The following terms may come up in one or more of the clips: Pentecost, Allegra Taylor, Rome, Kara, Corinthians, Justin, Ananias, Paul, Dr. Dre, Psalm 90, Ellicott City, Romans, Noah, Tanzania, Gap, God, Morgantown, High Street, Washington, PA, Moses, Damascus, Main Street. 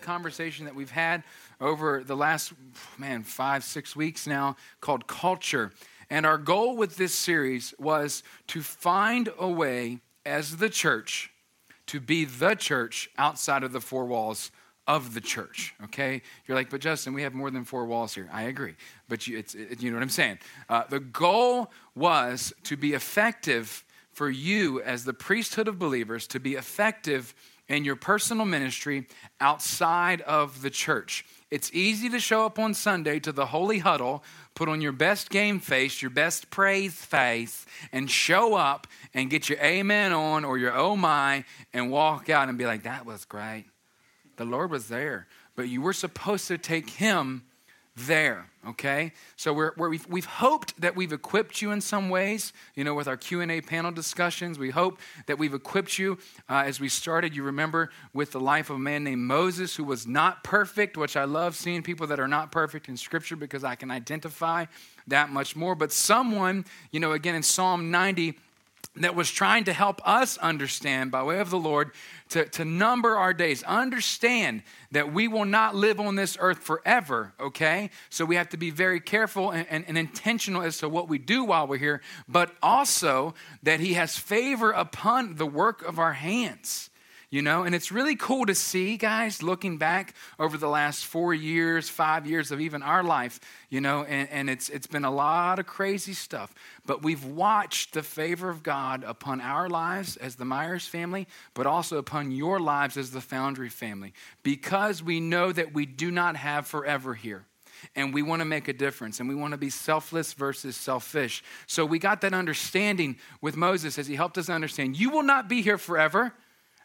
a conversation that we've had over the last, 5-6 weeks now, called Culture. And our goal with this series was to find a way as the church to be the church outside of the four walls of the church, okay? You're like, but Justin, we have more than four walls here. I agree, but you know what I'm saying. The goal was to be effective for you as the priesthood of believers, to be effective in your personal ministry outside of the church. It's easy to show up on Sunday to the holy huddle, put on your best game face, your best praise face, and show up and get your amen on or your oh my and walk out and be like, that was great. The Lord was there, but you were supposed to take him there, okay? So we've hoped that we've equipped you in some ways, you know, with our Q&A panel discussions. We hope that we've equipped you as we started, you remember, with the life of a man named Moses who was not perfect, which I love seeing people that are not perfect in Scripture because I can identify that much more. But someone, you know, again, in Psalm 90, that was trying to help us understand by way of the Lord to number our days, understand that we will not live on this earth forever, okay? So we have to be very careful and intentional as to what we do while we're here, but also that he has favor upon the work of our hands. You know, and it's really cool to see, guys, looking back over the last 4 years, 5 years of even our life, you know, and it's been a lot of crazy stuff. But we've watched the favor of God upon our lives as the Myers family, but also upon your lives as the Foundry family, because we know that we do not have forever here. And we want to make a difference, and we want to be selfless versus selfish. So we got that understanding with Moses as he helped us understand, you will not be here forever.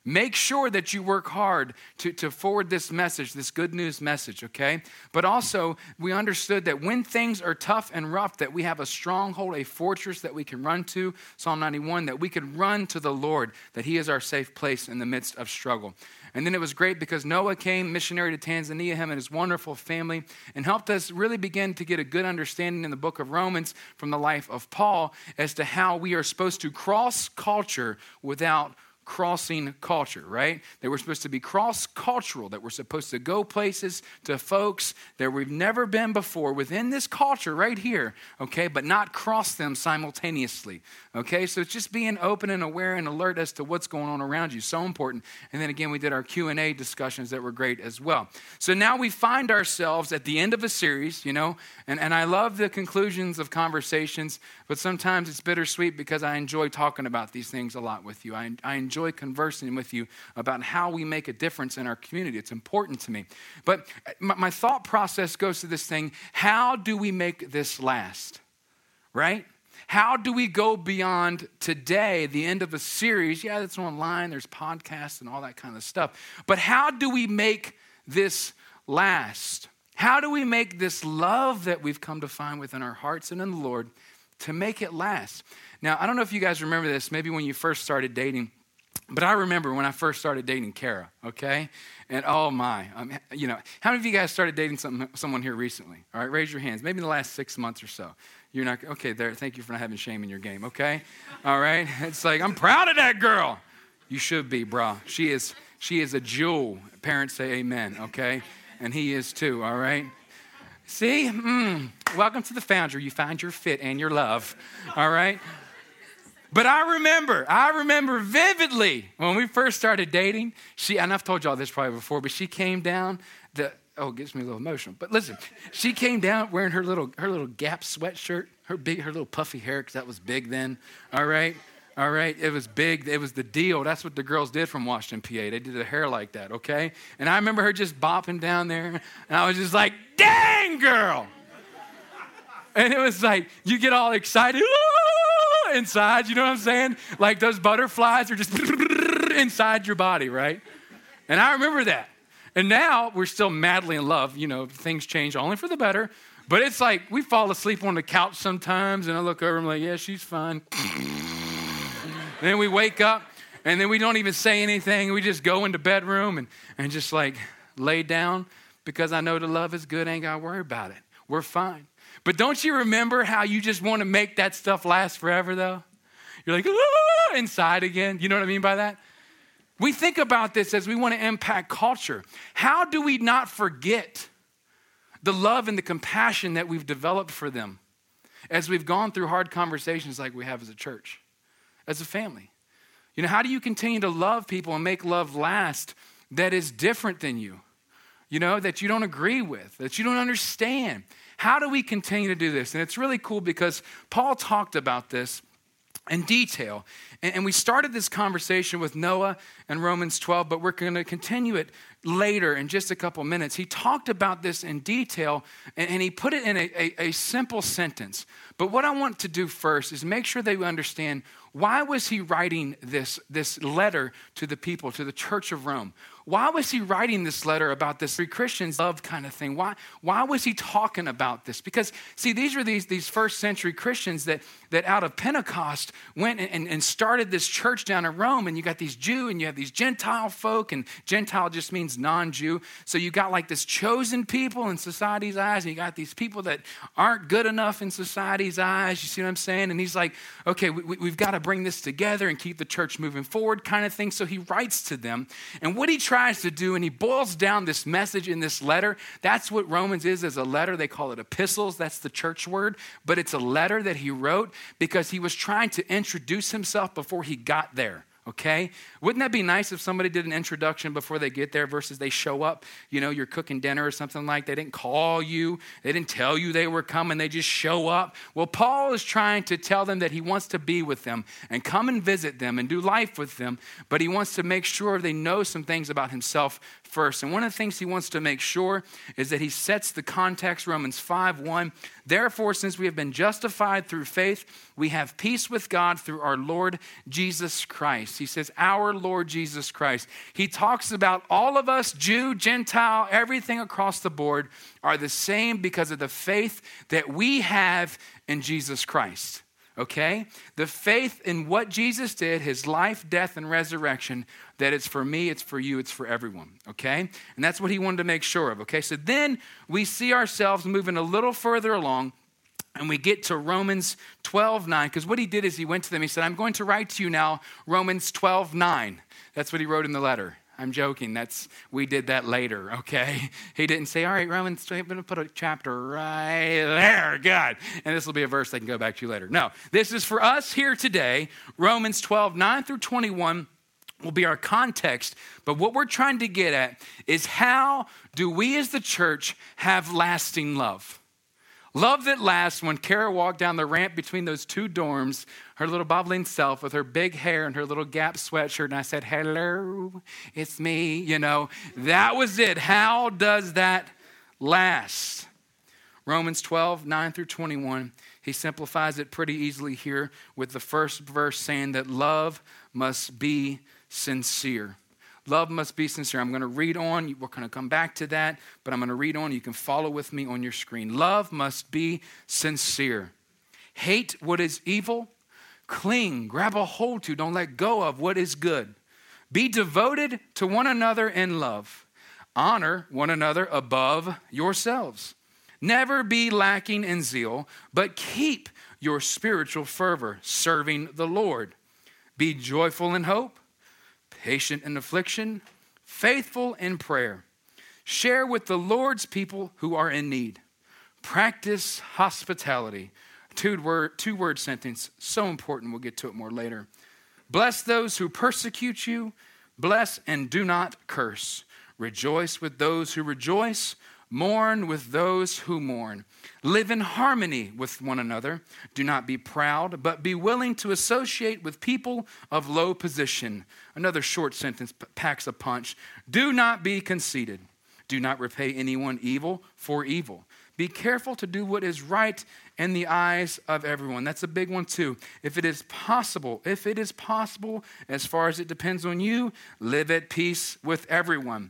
Make sure that you work hard to forward this message, this good news message, okay? But also, we understood that when things are tough and rough, that we have a stronghold, a fortress that we can run to, Psalm 91, that we can run to the Lord, that he is our safe place in the midst of struggle. And then it was great because Noah came, missionary to Tanzania, him and his wonderful family, and helped us really begin to get a good understanding in the book of Romans from the life of Paul as to how we are supposed to cross culture without crossing culture, right? That we're supposed to be cross-cultural, that we're supposed to go places to folks that we've never been before within this culture right here, okay, but not cross them simultaneously, okay? So it's just being open and aware and alert as to what's going on around you, so important. And then again, we did our Q&A discussions that were great as well. So now we find ourselves at the end of a series, you know, and I love the conclusions of conversations, but sometimes it's bittersweet because I enjoy talking about these things a lot with you. I enjoy conversing with you about how we make a difference in our community. It's important to me. But my thought process goes to this thing, how do we make this last, right? How do we go beyond today, the end of a series? Yeah, that's online. There's podcasts and all that kind of stuff. But how do we make this last? How do we make this love that we've come to find within our hearts and in the Lord to make it last? Now, I don't know if you guys remember this, maybe when you first started dating, but I remember when I first started dating Kara, okay? And oh my, you know, how many of you guys started dating someone here recently? All right, raise your hands. Maybe in the last 6 months or so. You're not, okay, there, thank you for not having shame in your game, okay? All right, it's like, I'm proud of that girl. You should be, brah. She is a jewel. Parents say amen, okay? And he is too, all right? See, welcome to the Foundry. You find your fit and your love, all right? But I remember vividly when we first started dating, and I've told y'all this probably before, but she came down, it gets me a little emotional, but listen, she came down wearing her little Gap sweatshirt, her little puffy hair, because that was big then, all right, it was big, it was the deal, that's what the girls did from Washington, PA, they did their hair like that, okay, and I remember her just bopping down there, and I was just like, dang girl, and it was like, you get all excited, inside, you know what I'm saying? Like those butterflies are just inside your body, right? And I remember that. And now we're still madly in love. You know, things change only for the better. But it's like we fall asleep on the couch sometimes and I look over and I'm like, yeah, she's fine. And then we wake up and then we don't even say anything. We just go into bedroom and just like lay down because I know the love is good. Ain't got to worry about it. We're fine. But don't you remember how you just want to make that stuff last forever, though? You're like, inside again. You know what I mean by that? We think about this as we want to impact culture. How do we not forget the love and the compassion that we've developed for them as we've gone through hard conversations like we have as a church, as a family? You know, how do you continue to love people and make love last that is different than you, you know, that you don't agree with, that you don't understand? How do we continue to do this? And it's really cool because Paul talked about this in detail. And we started this conversation with Noah and Romans 12, but we're going to continue it later in just a couple minutes. He talked about this in detail, and he put it in a simple sentence. But what I want to do first is make sure that we understand, why was he writing this letter to the people, to the church of Rome? Why was he writing this letter about this three Christians love kind of thing? Why was he talking about this? Because, see, these were these first century Christians that out of Pentecost went and started this church down in Rome, and you got these Jew and you have these Gentile folk, and Gentile just means non-Jew. So you got like this chosen people in society's eyes, and you got these people that aren't good enough in society's eyes. You see what I'm saying? And he's like, okay, we've got to bring this together and keep the church moving forward kind of thing. So he writes to them. And what he tries to do, and he boils down this message in this letter, that's what Romans is as a letter. They call it epistles. That's the church word. But it's a letter that he wrote because he was trying to introduce himself before he got there. Okay? Wouldn't that be nice if somebody did an introduction before they get there versus they show up, you know, you're cooking dinner or something like that. They didn't call you. They didn't tell you they were coming. They just show up. Well, Paul is trying to tell them that he wants to be with them and come and visit them and do life with them, but he wants to make sure they know some things about himself first. And one of the things he wants to make sure is that he sets the context, Romans 5:1. Therefore, since we have been justified through faith, we have peace with God through our Lord Jesus Christ. He says, our Lord Jesus Christ. He talks about all of us, Jew, Gentile, everything across the board are the same because of the faith that we have in Jesus Christ. Okay? The faith in what Jesus did, his life, death, and resurrection, that it's for me, it's for you, it's for everyone. Okay? And that's what he wanted to make sure of. Okay? So then we see ourselves moving a little further along, and we get to Romans 12:9, because what he did is he went to them, he said, I'm going to write to you now, Romans 12:9. That's what he wrote in the letter. I'm joking. We did that later, okay? He didn't say, all right, Romans, I'm going to put a chapter right there, God. And this will be a verse I can go back to later. No, this is for us here today. Romans 12:9 through 21 will be our context. But what we're trying to get at is, how do we as the church have lasting love? Love that lasts. When Kara walked down the ramp between those two dorms, her little bobbling self with her big hair and her little Gap sweatshirt, and I said, hello, it's me, you know. That was it. How does that last? Romans 12:9 through 21. He simplifies it pretty easily here with the first verse saying that love must be sincere. Love must be sincere. I'm going to read on. We're going to come back to that, but I'm going to read on. You can follow with me on your screen. Love must be sincere. Hate what is evil. Cling, grab a hold to, don't let go of what is good. Be devoted to one another in love. Honor one another above yourselves. Never be lacking in zeal, but keep your spiritual fervor, serving the Lord. Be joyful in hope. Patient in affliction, faithful in prayer. Share with the Lord's people who are in need. Practice hospitality. Two-word sentence, so important. We'll get to it more later. Bless those who persecute you. Bless and do not curse. Rejoice with those who rejoice. Mourn with those who mourn. Live in harmony with one another. Do not be proud, but be willing to associate with people of low position. Another short sentence packs a punch. Do not be conceited. Do not repay anyone evil for evil. Be careful to do what is right in the eyes of everyone. That's a big one too. If it is possible, as far as it depends on you, live at peace with everyone.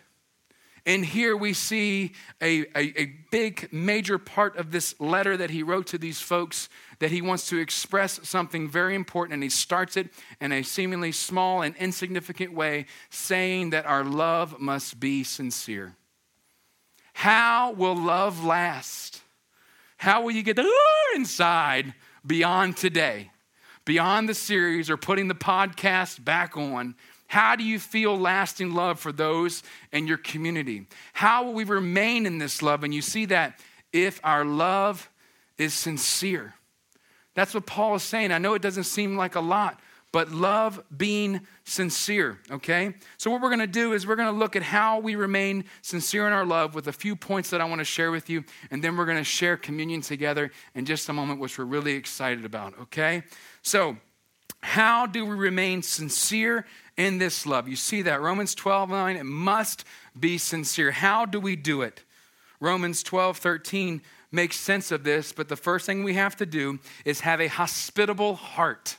And here we see a big, major part of this letter that he wrote to these folks, that he wants to express something very important, and he starts it in a seemingly small and insignificant way, saying that our love must be sincere. How will love last? How will you get the inside beyond today, beyond the series or putting the podcast back on? How do you feel lasting love for those in your community? How will we remain in this love? And you see that if our love is sincere. That's what Paul is saying. I know it doesn't seem like a lot, but love being sincere, okay? So what we're gonna do is we're gonna look at how we remain sincere in our love with a few points that I wanna share with you, and then we're gonna share communion together in just a moment, which we're really excited about, okay? So how do we remain sincere in this love? You see that, Romans 12:9, it must be sincere. How do we do it? Romans 12:13 makes sense of this, but the first thing we have to do is have a hospitable heart.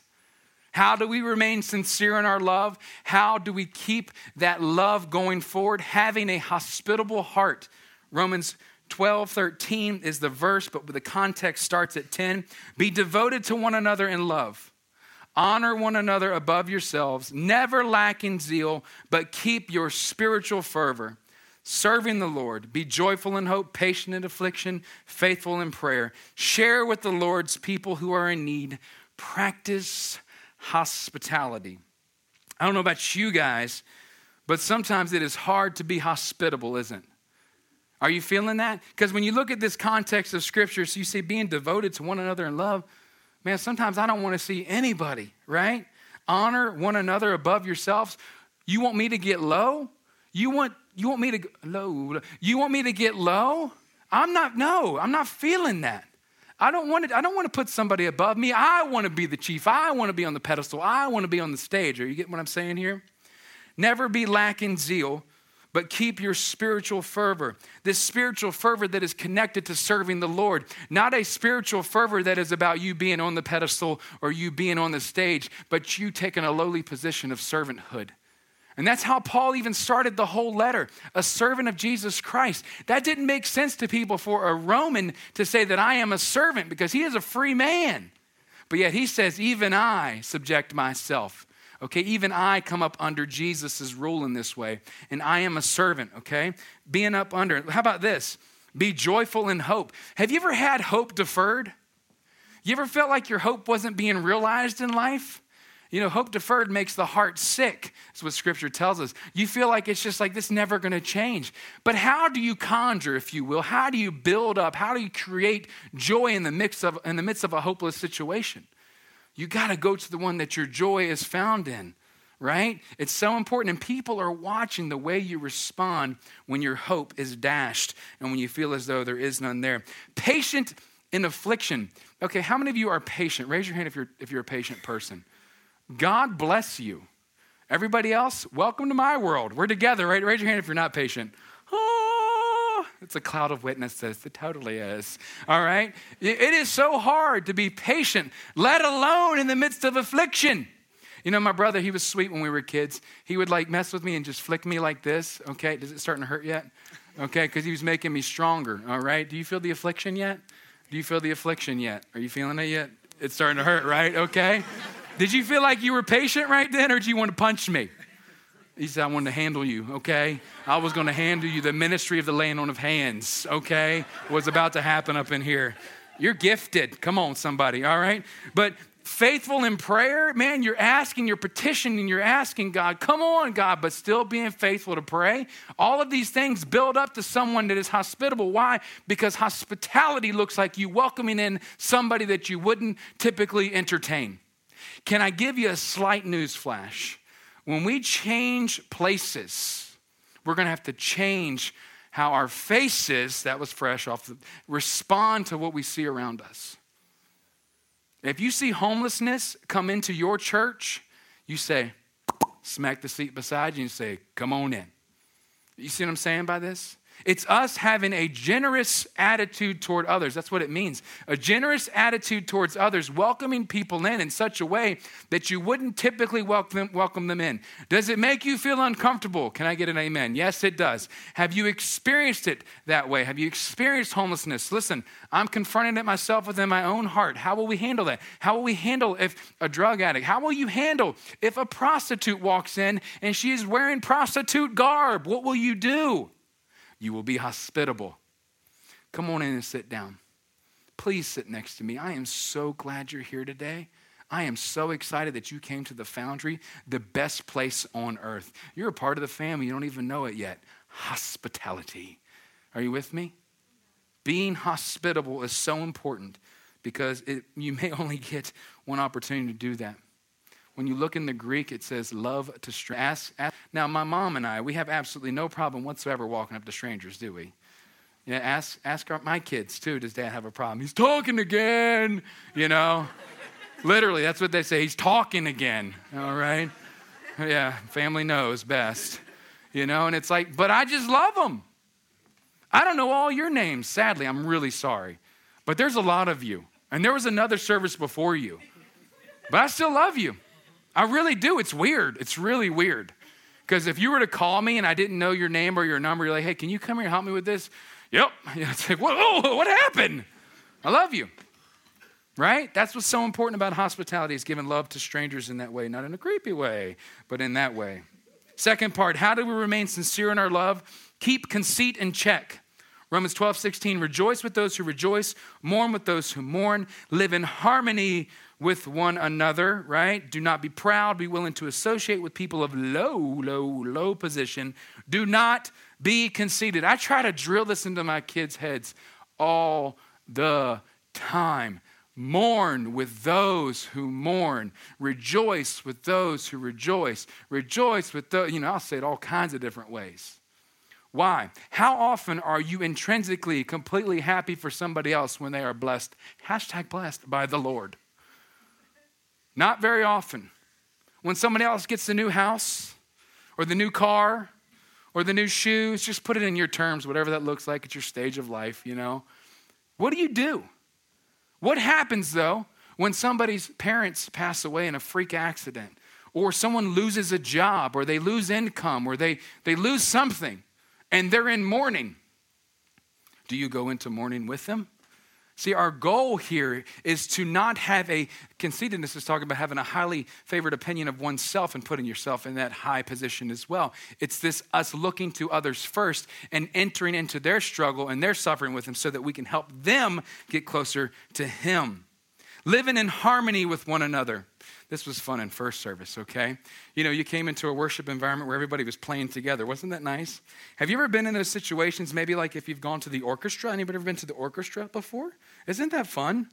How do we remain sincere in our love? How do we keep that love going forward? Having a hospitable heart. Romans 12:13 is the verse, but the context starts at 10. Be devoted to one another in love. Honor one another above yourselves, never lacking zeal, but keep your spiritual fervor, serving the Lord. Be joyful in hope, patient in affliction, faithful in prayer. Share with the Lord's people who are in need. Practice hospitality. I don't know about you guys, but sometimes it is hard to be hospitable, isn't it? Are you feeling that? Because when you look at this context of Scripture, so you see being devoted to one another in love, man, sometimes I don't want to see anybody, right? Honor one another above yourselves. You want me to get low? You want me to get low? I'm not feeling that. I don't want to put somebody above me. I want to be the chief. I want to be on the pedestal. I want to be on the stage. Are you getting what I'm saying here? Never be lacking zeal, but keep your spiritual fervor, this spiritual fervor that is connected to serving the Lord, not a spiritual fervor that is about you being on the pedestal or you being on the stage, but you taking a lowly position of servanthood. And that's how Paul even started the whole letter, a servant of Jesus Christ. That didn't make sense to people for a Roman to say that I am a servant because he is a free man. But yet he says, even I subject myself. Okay, even I come up under Jesus' rule in this way, and I am a servant, okay? Being up under, how about this? Be joyful in hope. Have you ever had hope deferred? You ever felt like your hope wasn't being realized in life? You know, hope deferred makes the heart sick. That's what Scripture tells us. You feel like it's just like this never going to change. But how do you conjure, if you will? How do you build up? How do you create joy in the midst of a hopeless situation? You got to go to the one that your joy is found in, right? It's so important. And people are watching the way you respond when your hope is dashed and when you feel as though there is none there. Patient in affliction. Okay, how many of you are patient? Raise your hand if you're a patient person. God bless you. Everybody else, welcome to my world. We're together, right? Raise your hand if you're not patient. It's a cloud of witnesses. It totally is. All right? It is so hard to be patient, let alone in the midst of affliction. You know, my brother, he was sweet when we were kids. He would like mess with me and just flick me like this. Okay, is it starting to hurt yet? Okay, because he was making me stronger. All right? Do you feel the affliction yet? Are you feeling it yet? It's starting to hurt, right? Okay. Did you feel like you were patient right then, or did you want to punch me? He said, I wanted to handle you, okay? I was going to handle you. The ministry of the laying on of hands, okay, was about to happen up in here. You're gifted. Come on, somebody, all right? But faithful in prayer, man, you're petitioning, you're asking God, come on, God, but still being faithful to pray. All of these things build up to someone that is hospitable. Why? Because hospitality looks like you welcoming in somebody that you wouldn't typically entertain. Can I give you a slight news flash? When we change places, we're going to have to change how our faces, that was fresh off the, respond to what we see around us. If you see homelessness come into your church, you say, smack the seat beside you and say, come on in. You see what I'm saying by this? It's us having a generous attitude toward others. That's what it means. A generous attitude towards others, welcoming people in such a way that you wouldn't typically welcome them in. Does it make you feel uncomfortable? Can I get an amen? Yes, it does. Have you experienced it that way? Have you experienced homelessness? Listen, I'm confronting it myself within my own heart. How will we handle that? How will we handle if a drug addict? How will you handle if a prostitute walks in and she is wearing prostitute garb? What will you do? You will be hospitable. Come on in and sit down. Please sit next to me. I am so glad you're here today. I am so excited that you came to the Foundry, the best place on earth. You're a part of the family. You don't even know it yet. Hospitality. Are you with me? Being hospitable is so important because you may only get one opportunity to do that. When you look in the Greek, it says love to strangers. Now, my mom and I, we have absolutely no problem whatsoever walking up to strangers, do we? Yeah, ask my kids, too. Does Dad have a problem? He's talking again, you know. Literally, that's what they say. He's talking again, all right? Yeah, family knows best, you know. And it's like, but I just love them. I don't know all your names, sadly. I'm really sorry. But there's a lot of you. And there was another service before you. But I still love you. I really do. It's weird. It's really weird. Because if you were to call me and I didn't know your name or your number, you're like, hey, can you come here and help me with this? Yep. You know, it's like, whoa, what happened? I love you. Right? That's what's so important about hospitality is giving love to strangers in that way. Not in a creepy way, but in that way. Second part, how do we remain sincere in our love? Keep conceit in check. Romans 12:16, rejoice with those who rejoice, mourn with those who mourn, live in harmony with one another, right? Do not be proud, be willing to associate with people of low position. Do not be conceited. I try to drill this into my kids' heads all the time. Mourn with those who mourn. Rejoice with those who rejoice. Rejoice with those, I'll say it all kinds of different ways. Why? How often are you intrinsically, completely happy for somebody else when they are blessed? #blessed by the Lord. Not very often. When somebody else gets the new house or the new car or the new shoes, just put it in your terms, whatever that looks like at your stage of life, What do you do? What happens, though, when somebody's parents pass away in a freak accident or someone loses a job or they lose income or they lose something? And they're in mourning. Do you go into mourning with them? See, our goal here is to not have a conceitedness is talking about having a highly favored opinion of oneself and putting yourself in that high position as well. It's this us looking to others first and entering into their struggle and their suffering with them so that we can help them get closer to Him. Living in harmony with one another. This was fun in first service, okay? You came into a worship environment where everybody was playing together. Wasn't that nice? Have you ever been in those situations, maybe like if you've gone to the orchestra? Anybody ever been to the orchestra before? Isn't that fun?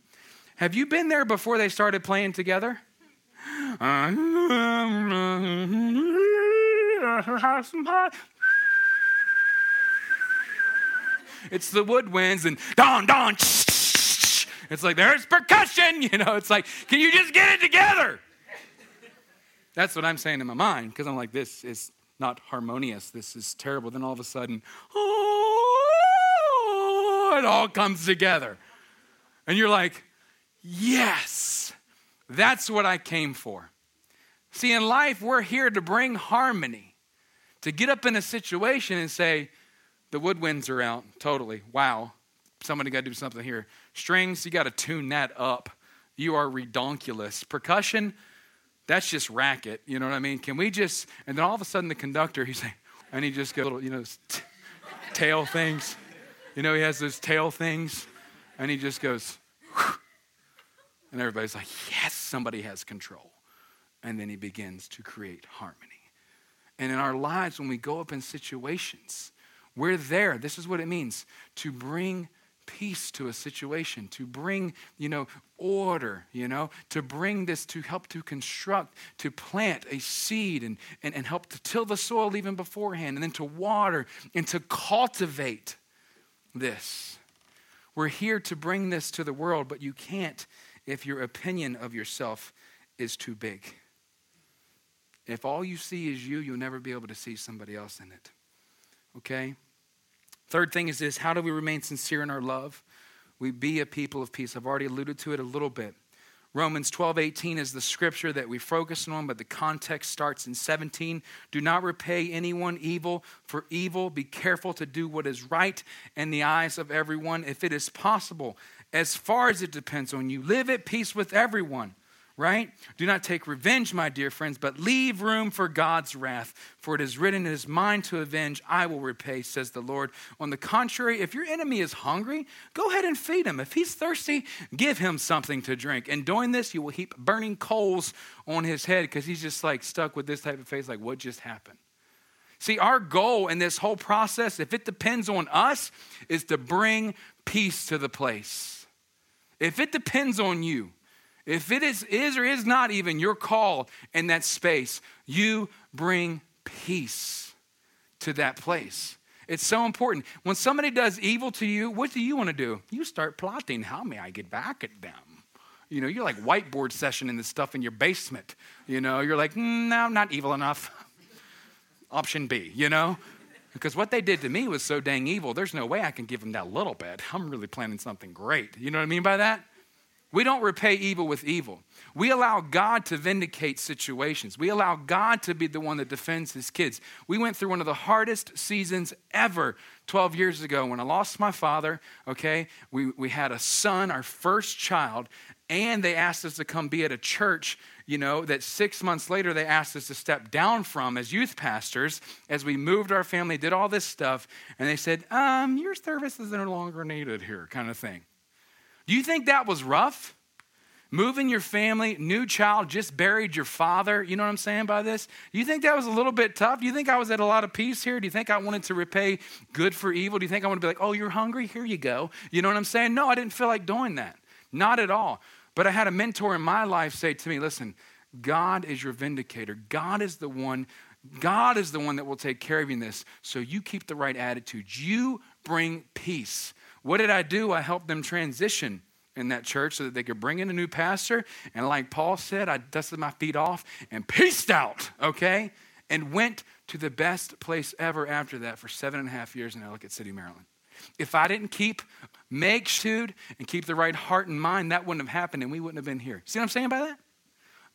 Have you been there before they started playing together? It's the woodwinds and don. It's like, there's percussion, It's like, can you just get it together? That's what I'm saying in my mind, because I'm like, this is not harmonious. This is terrible. Then all of a sudden, oh, it all comes together. And you're like, yes, that's what I came for. See, in life, we're here to bring harmony, to get up in a situation and say, the woodwinds are out, totally, wow. Somebody got to do something here. Strings, you got to tune that up. You are redonkulous. Percussion, that's just racket. You know what I mean? Can we just, and then all of a sudden the conductor, he's like, and he just goes, little, tail things. He has those tail things. And he just goes, whew. And everybody's like, yes, somebody has control. And then he begins to create harmony. And in our lives, when we go up in situations, we're there. This is what it means to bring peace to a situation, to bring, order, to bring this, to help to construct, to plant a seed and help to till the soil even beforehand and then to water and to cultivate this. We're here to bring this to the world, but you can't if your opinion of yourself is too big. If all you see is you, you'll never be able to see somebody else in it. Okay? Third thing is this: how do we remain sincere in our love? We be a people of peace. I've already alluded to it a little bit. Romans 12:18 is the scripture that we focus on, but the context starts in 17. Do not repay anyone evil for evil. Be careful to do what is right in the eyes of everyone. If it is possible, as far as it depends on you, live at peace with everyone, right? Do not take revenge, my dear friends, but leave room for God's wrath. For it is written, it is mine to avenge, I will repay, says the Lord. On the contrary, if your enemy is hungry, go ahead and feed him. If he's thirsty, give him something to drink. And doing this, you will heap burning coals on his head, because he's just like stuck with this type of face, like, what just happened? See, our goal in this whole process, if it depends on us, is to bring peace to the place. If it depends on you, if it is or is not even your call in that space, you bring peace to that place. It's so important. When somebody does evil to you, what do you want to do? You start plotting, how may I get back at them? You know, you're like whiteboard session and this stuff in your basement. You know, you're like, no, I'm not evil enough. Option B, you know? Because what they did to me was so dang evil, there's no way I can give them that little bit. I'm really planning something great. You know what I mean by that? We don't repay evil with evil. We allow God to vindicate situations. We allow God to be the one that defends his kids. We went through one of the hardest seasons ever 12 years ago when I lost my father, okay? We had a son, our first child, and they asked us to come be at a church, you know, that 6 months later they asked us to step down from as youth pastors as we moved our family, did all this stuff, and they said, your service is no longer needed here, kind of thing. Do you think that was rough? Moving your family, new child, just buried your father. You know what I'm saying by this? Do you think that was a little bit tough? Do you think I was at a lot of peace here? Do you think I wanted to repay good for evil? Do you think I want to be like, oh, you're hungry? Here you go. You know what I'm saying? No, I didn't feel like doing that. Not at all. But I had a mentor in my life say to me, listen, God is your vindicator. God is the one that will take care of you in this. So you keep the right attitude. You bring peace. What did I do? I helped them transition in that church so that they could bring in a new pastor. And like Paul said, I dusted my feet off and peaced out, okay? And went to the best place ever after that for 7.5 years in Ellicott City, Maryland. If I didn't keep magnitude and keep the right heart in mind, that wouldn't have happened and we wouldn't have been here. See what I'm saying by that?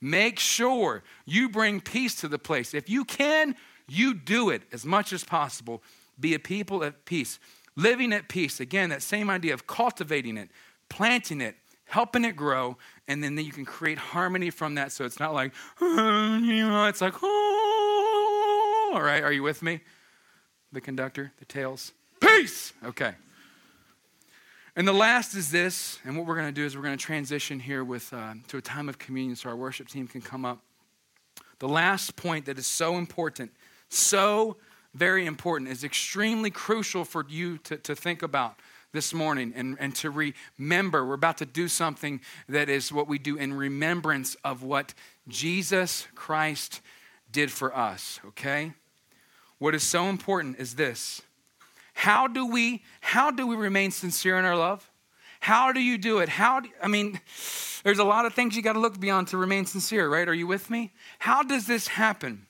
Make sure you bring peace to the place. If you can, you do it as much as possible. Be a people of peace. Living at peace, again, that same idea of cultivating it, planting it, helping it grow, and then you can create harmony from that. So it's not like, it's like, oh, all right, are you with me? The conductor, the tails, peace, okay. And the last is this, and what we're going to do is we're going to transition here with to a time of communion so our worship team can come up. The last point that is so important, so very important, is extremely crucial for you to think about this morning and to remember. We're about to do something that is what we do in remembrance of what Jesus Christ did for us, okay? What is so important is this. How do we remain sincere in our love? How do you do it? There's a lot of things you got to look beyond to remain sincere, right? Are you with me? How does this happen?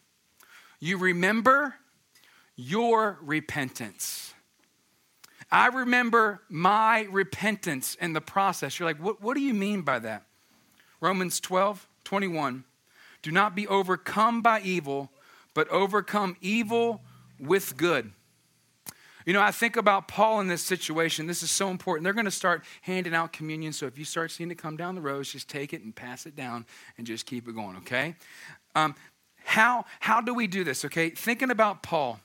You remember your repentance. I remember my repentance in the process. You're like, what do you mean by that? Romans 12:21. Do not be overcome by evil, but overcome evil with good. You know, I think about Paul in this situation. This is so important. They're going to start handing out communion. So if you start seeing it come down the rows, just take it and pass it down and just keep it going, okay? How do we do this, okay? Thinking about Paul.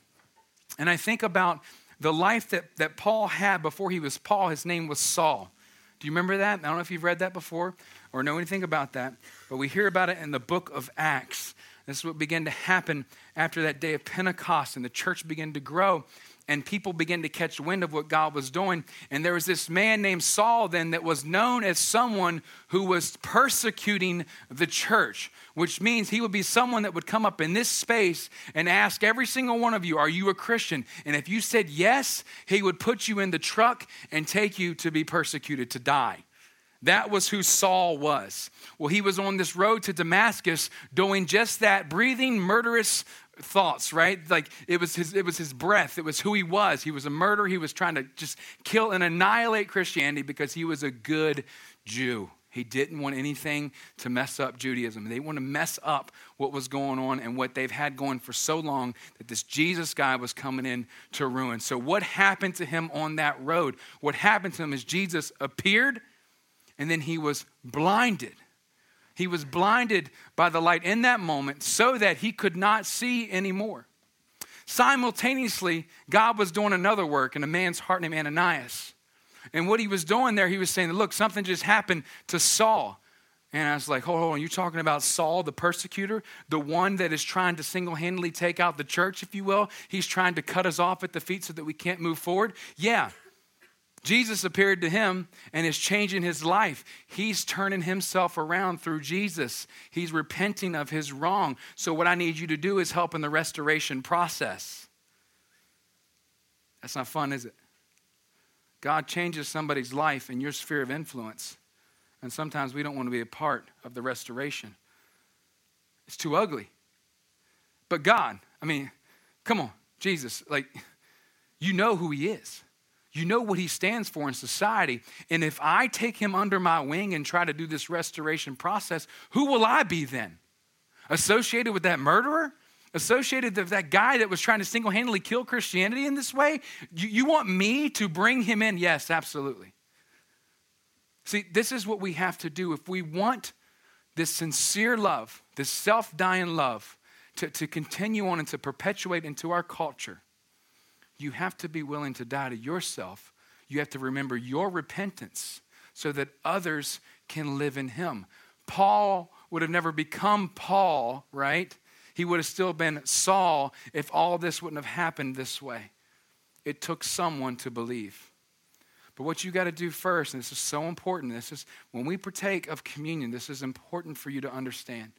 And I think about the life that Paul had before he was Paul. His name was Saul. Do you remember that? I don't know if you've read that before or know anything about that, but we hear about it in the book of Acts. This is what began to happen after that day of Pentecost, and the church began to grow, and people began to catch wind of what God was doing. And there was this man named Saul then that was known as someone who was persecuting the church, which means he would be someone that would come up in this space and ask every single one of you, are you a Christian? And if you said yes, he would put you in the truck and take you to be persecuted, to die. That was who Saul was. Well, he was on this road to Damascus doing just that, breathing murderous thoughts, right? Like it was his breath. It was who he was. He was a murderer. He was trying to just kill and annihilate Christianity because he was a good Jew. He didn't want anything to mess up Judaism. They want to mess up what was going on and what they've had going for so long that this Jesus guy was coming in to ruin. So what happened to him on that road? What happened to him is Jesus appeared and then he was blinded. He was blinded by the light in that moment so that he could not see anymore. Simultaneously, God was doing another work in a man's heart named Ananias. And what he was doing there, he was saying, look, something just happened to Saul. And I was like, hold on, you're talking about Saul, the persecutor, the one that is trying to single-handedly take out the church, if you will. He's trying to cut us off at the feet so that we can't move forward. Yeah, Jesus appeared to him and is changing his life. He's turning himself around through Jesus. He's repenting of his wrong. So what I need you to do is help in the restoration process. That's not fun, is it? God changes somebody's life in your sphere of influence. And sometimes we don't want to be a part of the restoration. It's too ugly. But God, come on, Jesus, you know who he is. You know what he stands for in society. And if I take him under my wing and try to do this restoration process, who will I be then? Associated with that murderer? Associated with that guy that was trying to single-handedly kill Christianity in this way? You want me to bring him in? Yes, absolutely. See, this is what we have to do. If we want this sincere love, this self-dying love to continue on and to perpetuate into our culture, you have to be willing to die to yourself. You have to remember your repentance so that others can live in him. Paul would have never become Paul, right? He would have still been Saul if all this wouldn't have happened this way. It took someone to believe. But what you got to do first, and this is so important, this is when we partake of communion, this is important for you to understand,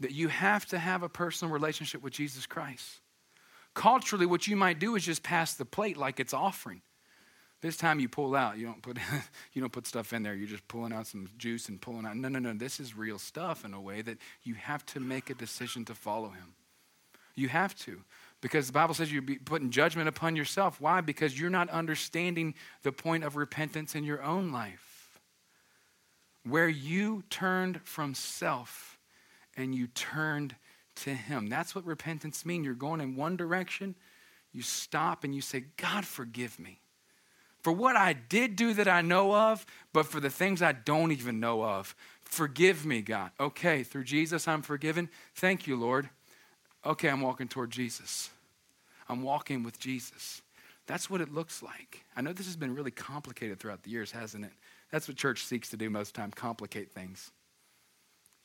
that you have to have a personal relationship with Jesus Christ. Culturally, what you might do is just pass the plate like it's offering. This time you pull out, you don't put stuff in there. You're just pulling out some juice and pulling out. No. This is real stuff in a way that you have to make a decision to follow him. You have to, because the Bible says you'll be putting judgment upon yourself. Why? Because you're not understanding the point of repentance in your own life. Where you turned from self and you turned to him. That's what repentance means. You're going in one direction. You stop and you say, God, forgive me. For what I did do that I know of, but for the things I don't even know of. Forgive me, God. Okay, through Jesus, I'm forgiven. Thank you, Lord. Okay, I'm walking toward Jesus. I'm walking with Jesus. That's what it looks like. I know this has been really complicated throughout the years, hasn't it? That's what church seeks to do most of the time, complicate things.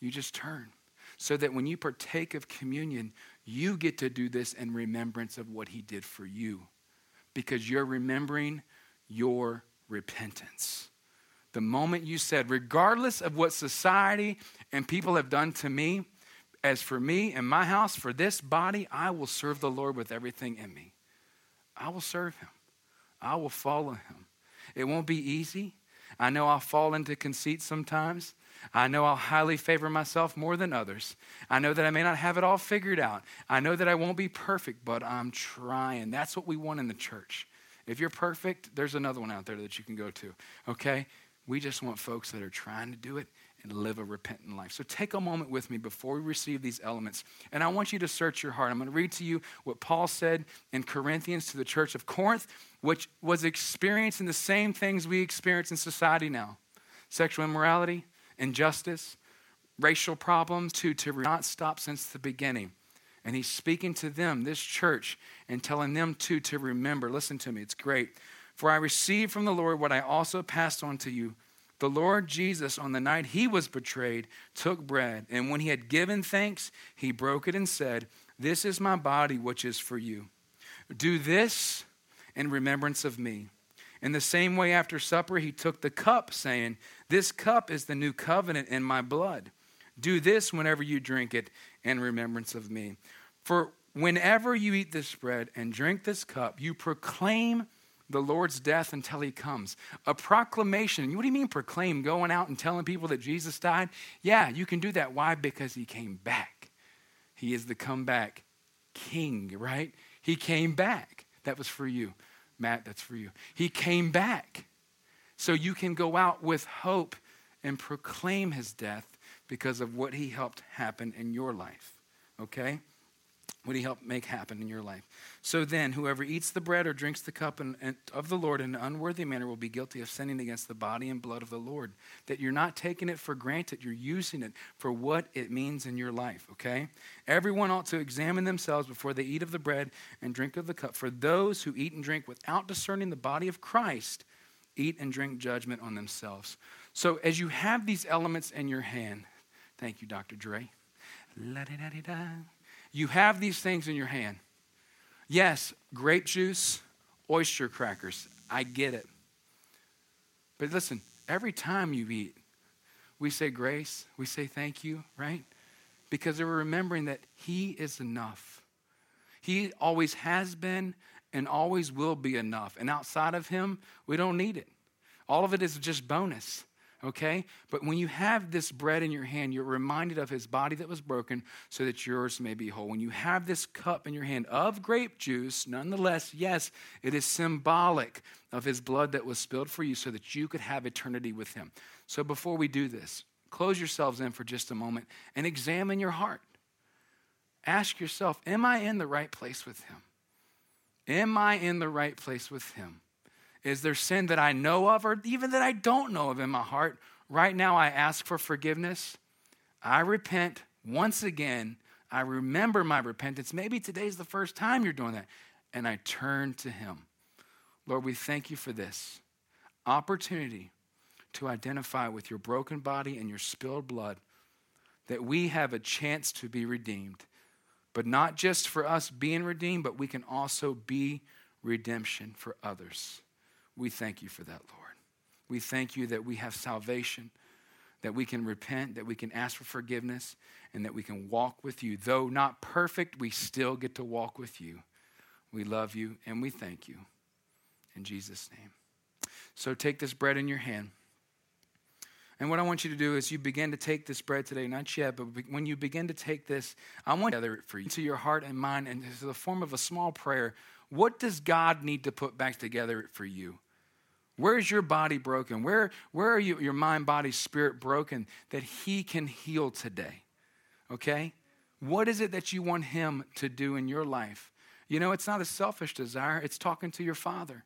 You just turn so that when you partake of communion, you get to do this in remembrance of what he did for you because you're remembering your repentance. The moment you said, regardless of what society and people have done to me, as for me and my house, for this body, I will serve the Lord with everything in me. I will serve him. I will follow him. It won't be easy. I know I'll fall into conceit sometimes. I know I'll highly favor myself more than others. I know that I may not have it all figured out. I know that I won't be perfect, but I'm trying. That's what we want in the church. If you're perfect, there's another one out there that you can go to, okay? We just want folks that are trying to do it and live a repentant life. So take a moment with me before we receive these elements. And I want you to search your heart. I'm going to read to you what Paul said in Corinthians to the church of Corinth, which was experiencing the same things we experience in society now. Sexual immorality, injustice, racial problems, to not stop since the beginning. And he's speaking to them, this church, and telling them to remember. Listen to me, it's great. For I received from the Lord what I also passed on to you. The Lord Jesus, on the night he was betrayed, took bread. And when he had given thanks, he broke it and said, this is my body, which is for you. Do this in remembrance of me. In the same way, after supper, he took the cup, saying, this cup is the new covenant in my blood. Do this whenever you drink it in remembrance of me. For whenever you eat this bread and drink this cup, you proclaim the Lord's death until he comes. A proclamation. What do you mean proclaim? Going out and telling people that Jesus died? Yeah, you can do that. Why? Because he came back. He is the comeback king, right? He came back. That was for you. Matt, that's for you. He came back. So you can go out with hope and proclaim his death because of what he helped happen in your life, okay? What he helped make happen in your life. So then, whoever eats the bread or drinks the cup of the Lord in an unworthy manner will be guilty of sinning against the body and blood of the Lord. That you're not taking it for granted. You're using it for what it means in your life, okay? Everyone ought to examine themselves before they eat of the bread and drink of the cup. For those who eat and drink without discerning the body of Christ eat and drink judgment on themselves. So as you have these elements in your hand, thank you, Dr. Dre. La-da-da-da-da. You have these things in your hand. Yes, grape juice, oyster crackers. I get it. But listen, every time you eat, we say grace, we say thank you, right? Because we're remembering that he is enough. He always has been and always will be enough. And outside of him, we don't need it. All of it is just bonus. Okay? But when you have this bread in your hand, you're reminded of his body that was broken so that yours may be whole. When you have this cup in your hand of grape juice, nonetheless, yes, it is symbolic of his blood that was spilled for you so that you could have eternity with him. So before we do this, close yourselves in for just a moment and examine your heart. Ask yourself, am I in the right place with him? Am I in the right place with him? Is there sin that I know of or even that I don't know of in my heart? Right now, I ask for forgiveness. I repent once again. I remember my repentance. Maybe today's the first time you're doing that. And I turn to him. Lord, we thank you for this opportunity to identify with your broken body and your spilled blood, that we have a chance to be redeemed. But not just for us being redeemed, but we can also be redemption for others. We thank you for that, Lord. We thank you that we have salvation, that we can repent, that we can ask for forgiveness, and that we can walk with you. Though not perfect, we still get to walk with you. We love you and we thank you. In Jesus' name. So take this bread in your hand. And what I want you to do is you begin to take this bread today, not yet, but when you begin to take this, I want to gather it for you to your heart and mind and to the form of a small prayer. What does God need to put back together for you? Where is your body broken? Where are you, your mind, body, spirit broken that he can heal today? Okay? What is it that you want him to do in your life? You know, it's not a selfish desire. It's talking to your Father.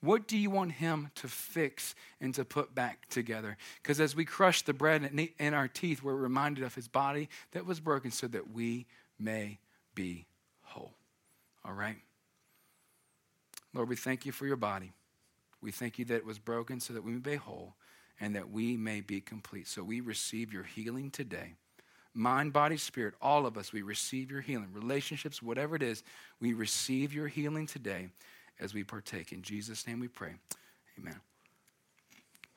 What do you want him to fix and to put back together? Because as we crush the bread in our teeth, we're reminded of his body that was broken so that we may be whole. All right? Lord, we thank you for your body. We thank you that it was broken so that we may be whole and that we may be complete. So we receive your healing today. Mind, body, spirit, all of us, we receive your healing. Relationships, whatever it is, we receive your healing today. As we partake, in Jesus' name we pray, amen.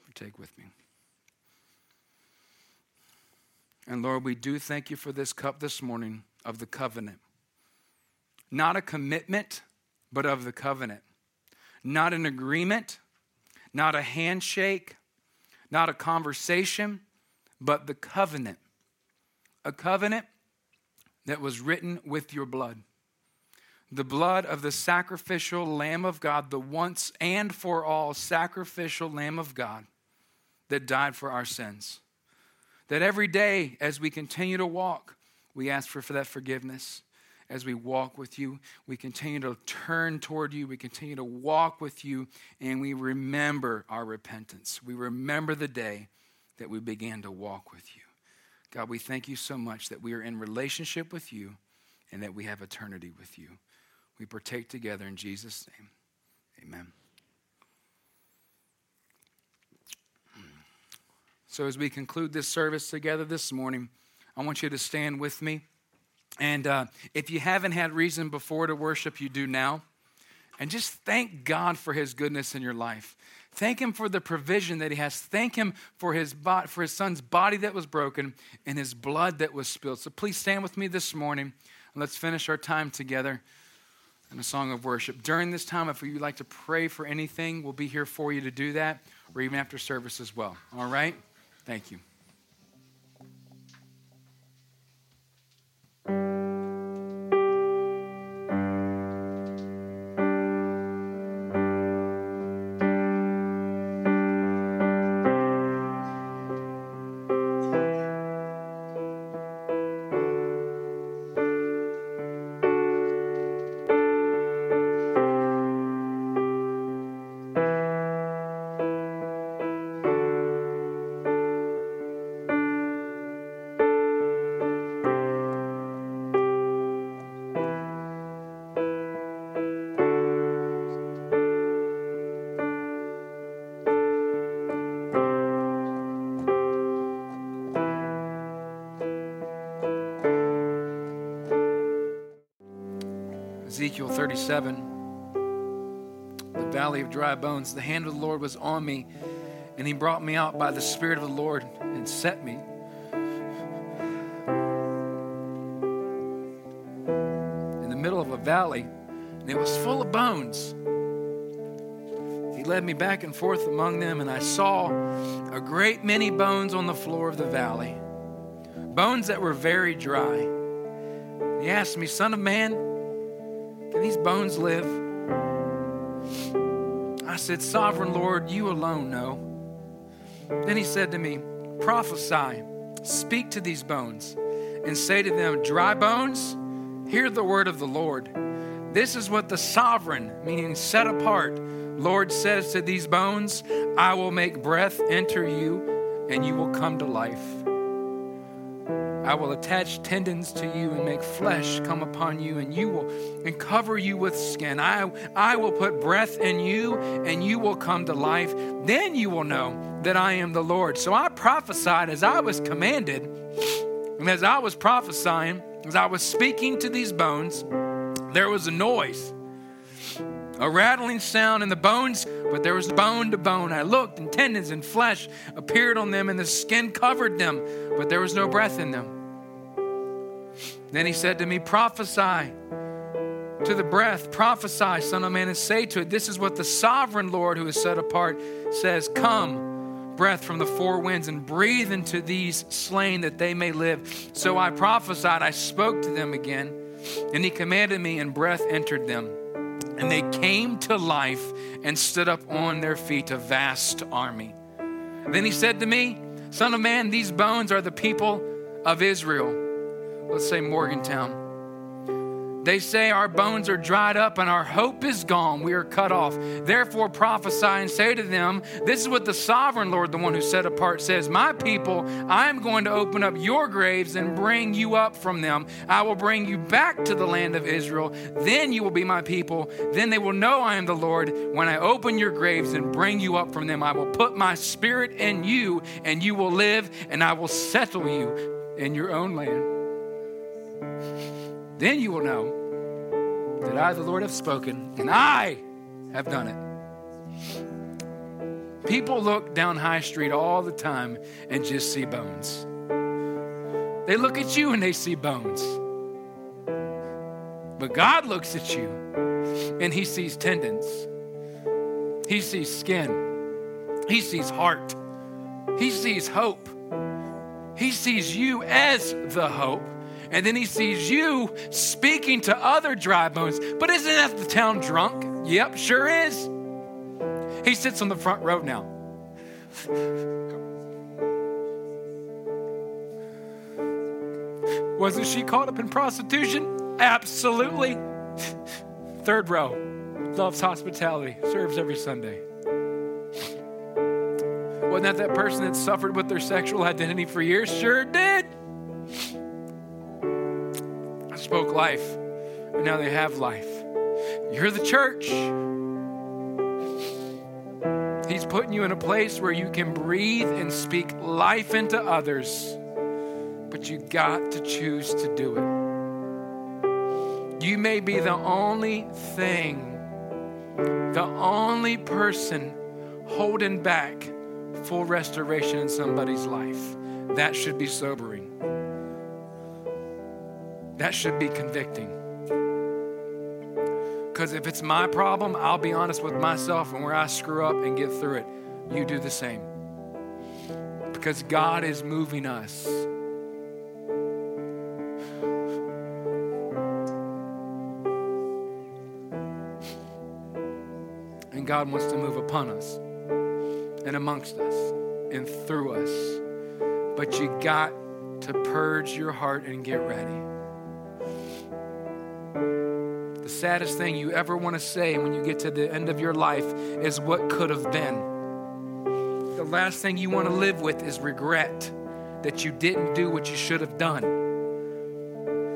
Partake with me. And Lord, we do thank you for this cup this morning of the covenant. Not a commitment, but of the covenant. Not an agreement, not a handshake, not a conversation, but the covenant. A covenant that was written with your blood. The blood of the sacrificial Lamb of God, the once and for all sacrificial Lamb of God that died for our sins. That every day as we continue to walk, we ask for that forgiveness. As we walk with you, we continue to turn toward you. We continue to walk with you and we remember our repentance. We remember the day that we began to walk with you. God, we thank you so much that we are in relationship with you and that we have eternity with you. We partake together in Jesus' name. Amen. So as we conclude this service together this morning, I want you to stand with me. And if you haven't had reason before to worship, you do now. And just thank God for his goodness in your life. Thank him for the provision that he has. Thank him for his son's body that was broken and his blood that was spilled. So please stand with me this morning and let's finish our time together. And a song of worship. During this time, if you'd like to pray for anything, we'll be here for you to do that, or even after service as well. All right? Thank you. Ezekiel 37, the valley of dry bones, the hand of the Lord was on me, and he brought me out by the Spirit of the Lord and set me. Middle of a valley, and it was full of bones. He led me back and forth among them, and I saw a great many bones on the floor of the valley, bones that were very dry. And he asked me, "Son of man, can these bones live?" I said, "Sovereign Lord, you alone know." Then he said to me, "Prophesy, speak to these bones, and say to them, dry bones, hear the word of the Lord. This is what the sovereign," meaning set apart, "Lord says to these bones, I will make breath enter you, and you will come to life. I will attach tendons to you and make flesh come upon you, and cover you with skin. I will put breath in you, and you will come to life. Then you will know that I am the Lord." So I prophesied as I was commanded, and as I was prophesying, as I was speaking to these bones, there was a noise, a rattling sound in the bones, but there was bone to bone. I looked, and tendons and flesh appeared on them, and the skin covered them, but there was no breath in them. Then he said to me, "Prophesy to the breath, prophesy, son of man, and say to it, this is what the sovereign Lord who is set apart says, come, breath from the four winds, and breathe into these slain that they may live." So I prophesied, I spoke to them again, and he commanded me, and breath entered them, and they came to life and stood up on their feet, a vast army. Then he said to me, "Son of man, these bones are the people of Israel." Let's say Morgantown. "They say, our bones are dried up and our hope is gone. We are cut off. Therefore prophesy and say to them, this is what the sovereign Lord, the one who set apart, says, my people, I am going to open up your graves and bring you up from them. I will bring you back to the land of Israel. Then you will be my people. Then they will know I am the Lord. When I open your graves and bring you up from them, I will put my spirit in you, and you will live, and I will settle you in your own land. Then you will know that I, the Lord, have spoken, and I have done it." People look down High Street all the time and just see bones. They look at you and they see bones. But God looks at you and he sees tendons. He sees skin. He sees heart. He sees hope. He sees you as the hope. And then he sees you speaking to other dry bones. "But isn't that the town drunk?" "Yep, sure is." He sits on the front row now. "Wasn't she caught up in prostitution?" "Absolutely." Third row, loves hospitality, serves every Sunday. "Wasn't that that person that suffered with their sexual identity for years?" "Sure did." Spoke life, and now they have life. You're the church. He's putting you in a place where you can breathe and speak life into others, but you got to choose to do it. You may be the only person holding back full restoration in somebody's life. That should be sobering. That should be convicting. Because if it's my problem, I'll be honest with myself and where I screw up and get through it. You do the same. Because God is moving us. And God wants to move upon us and amongst us and through us. But you got to purge your heart and get ready. The saddest thing you ever want to say when you get to the end of your life is what could have been. The last thing you want to live with is regret that you didn't do what you should have done.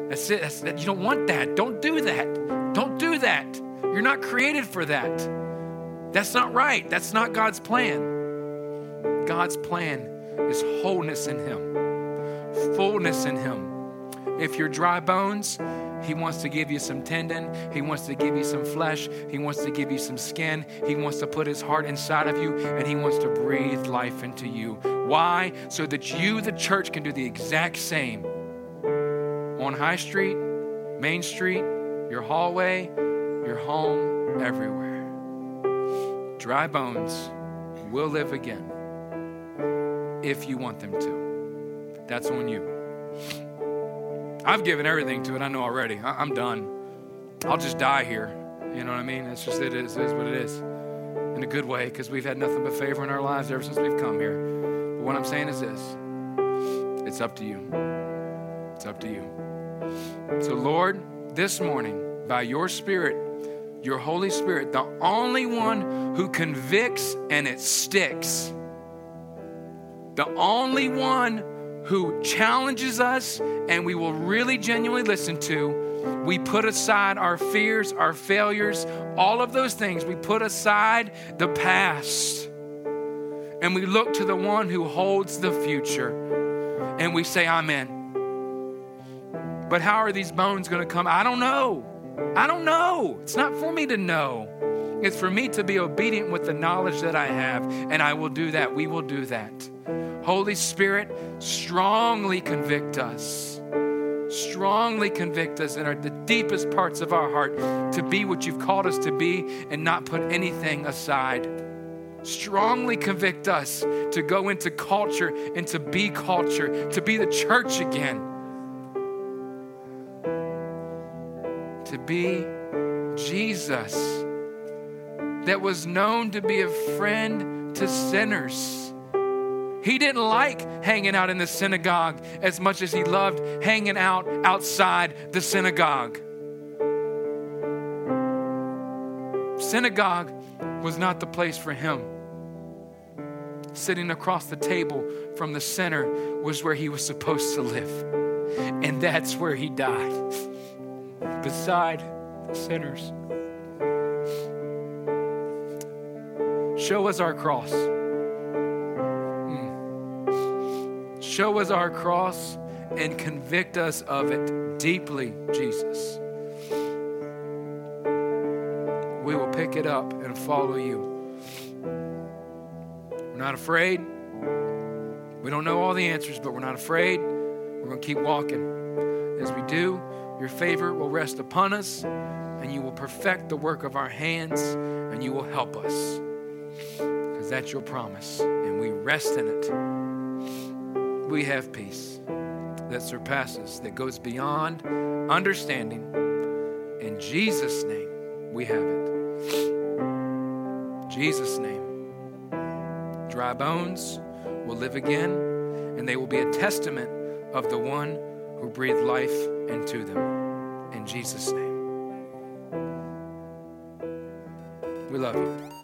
That's it. You don't want that. Don't do that. Don't do that. You're not created for that. That's not right. That's not God's plan. God's plan is wholeness in Him, fullness in Him. If you're dry bones, He wants to give you some tendon. He wants to give you some flesh. He wants to give you some skin. He wants to put his heart inside of you, and he wants to breathe life into you. Why? So that you, the church, can do the exact same on High Street, Main Street, your hallway, your home, everywhere. Dry bones will live again if you want them to. That's on you. I've given everything to it. I know already. I'm done. I'll just die here. You know what I mean? It's just it is what it is. In a good way, because we've had nothing but favor in our lives ever since we've come here. But what I'm saying is this. It's up to you. It's up to you. So Lord, this morning, by your Spirit, your Holy Spirit, the only one who convicts and it sticks, the only one who challenges us and we will really genuinely listen to, we put aside our fears, our failures, all of those things. We put aside the past and we look to the one who holds the future and we say, I'm in. But how are these bones going to come? I don't know. I don't know. It's not for me to know. It's for me to be obedient with the knowledge that I have, and I will do that. We will do that. Holy Spirit, strongly convict us. Strongly convict us in the deepest parts of our heart to be what you've called us to be and not put anything aside. Strongly convict us to go into culture and to be culture, to be the church again. To be Jesus that was known to be a friend to sinners. He didn't like hanging out in the synagogue as much as he loved hanging out outside the synagogue. Synagogue was not the place for him. Sitting across the table from the sinner was where he was supposed to live. And that's where he died. Beside the sinners. Show us our cross. Show us our cross and convict us of it deeply, Jesus. We will pick it up and follow you. We're not afraid. We don't know all the answers, but we're not afraid. We're going to keep walking. As we do, your favor will rest upon us, and you will perfect the work of our hands, and you will help us. Because that's your promise, and we rest in it. We have peace that surpasses, that goes beyond understanding. In Jesus' name, we have it. Jesus' name. Dry bones will live again, and they will be a testament of the one who breathed life into them. In Jesus' name. We love you.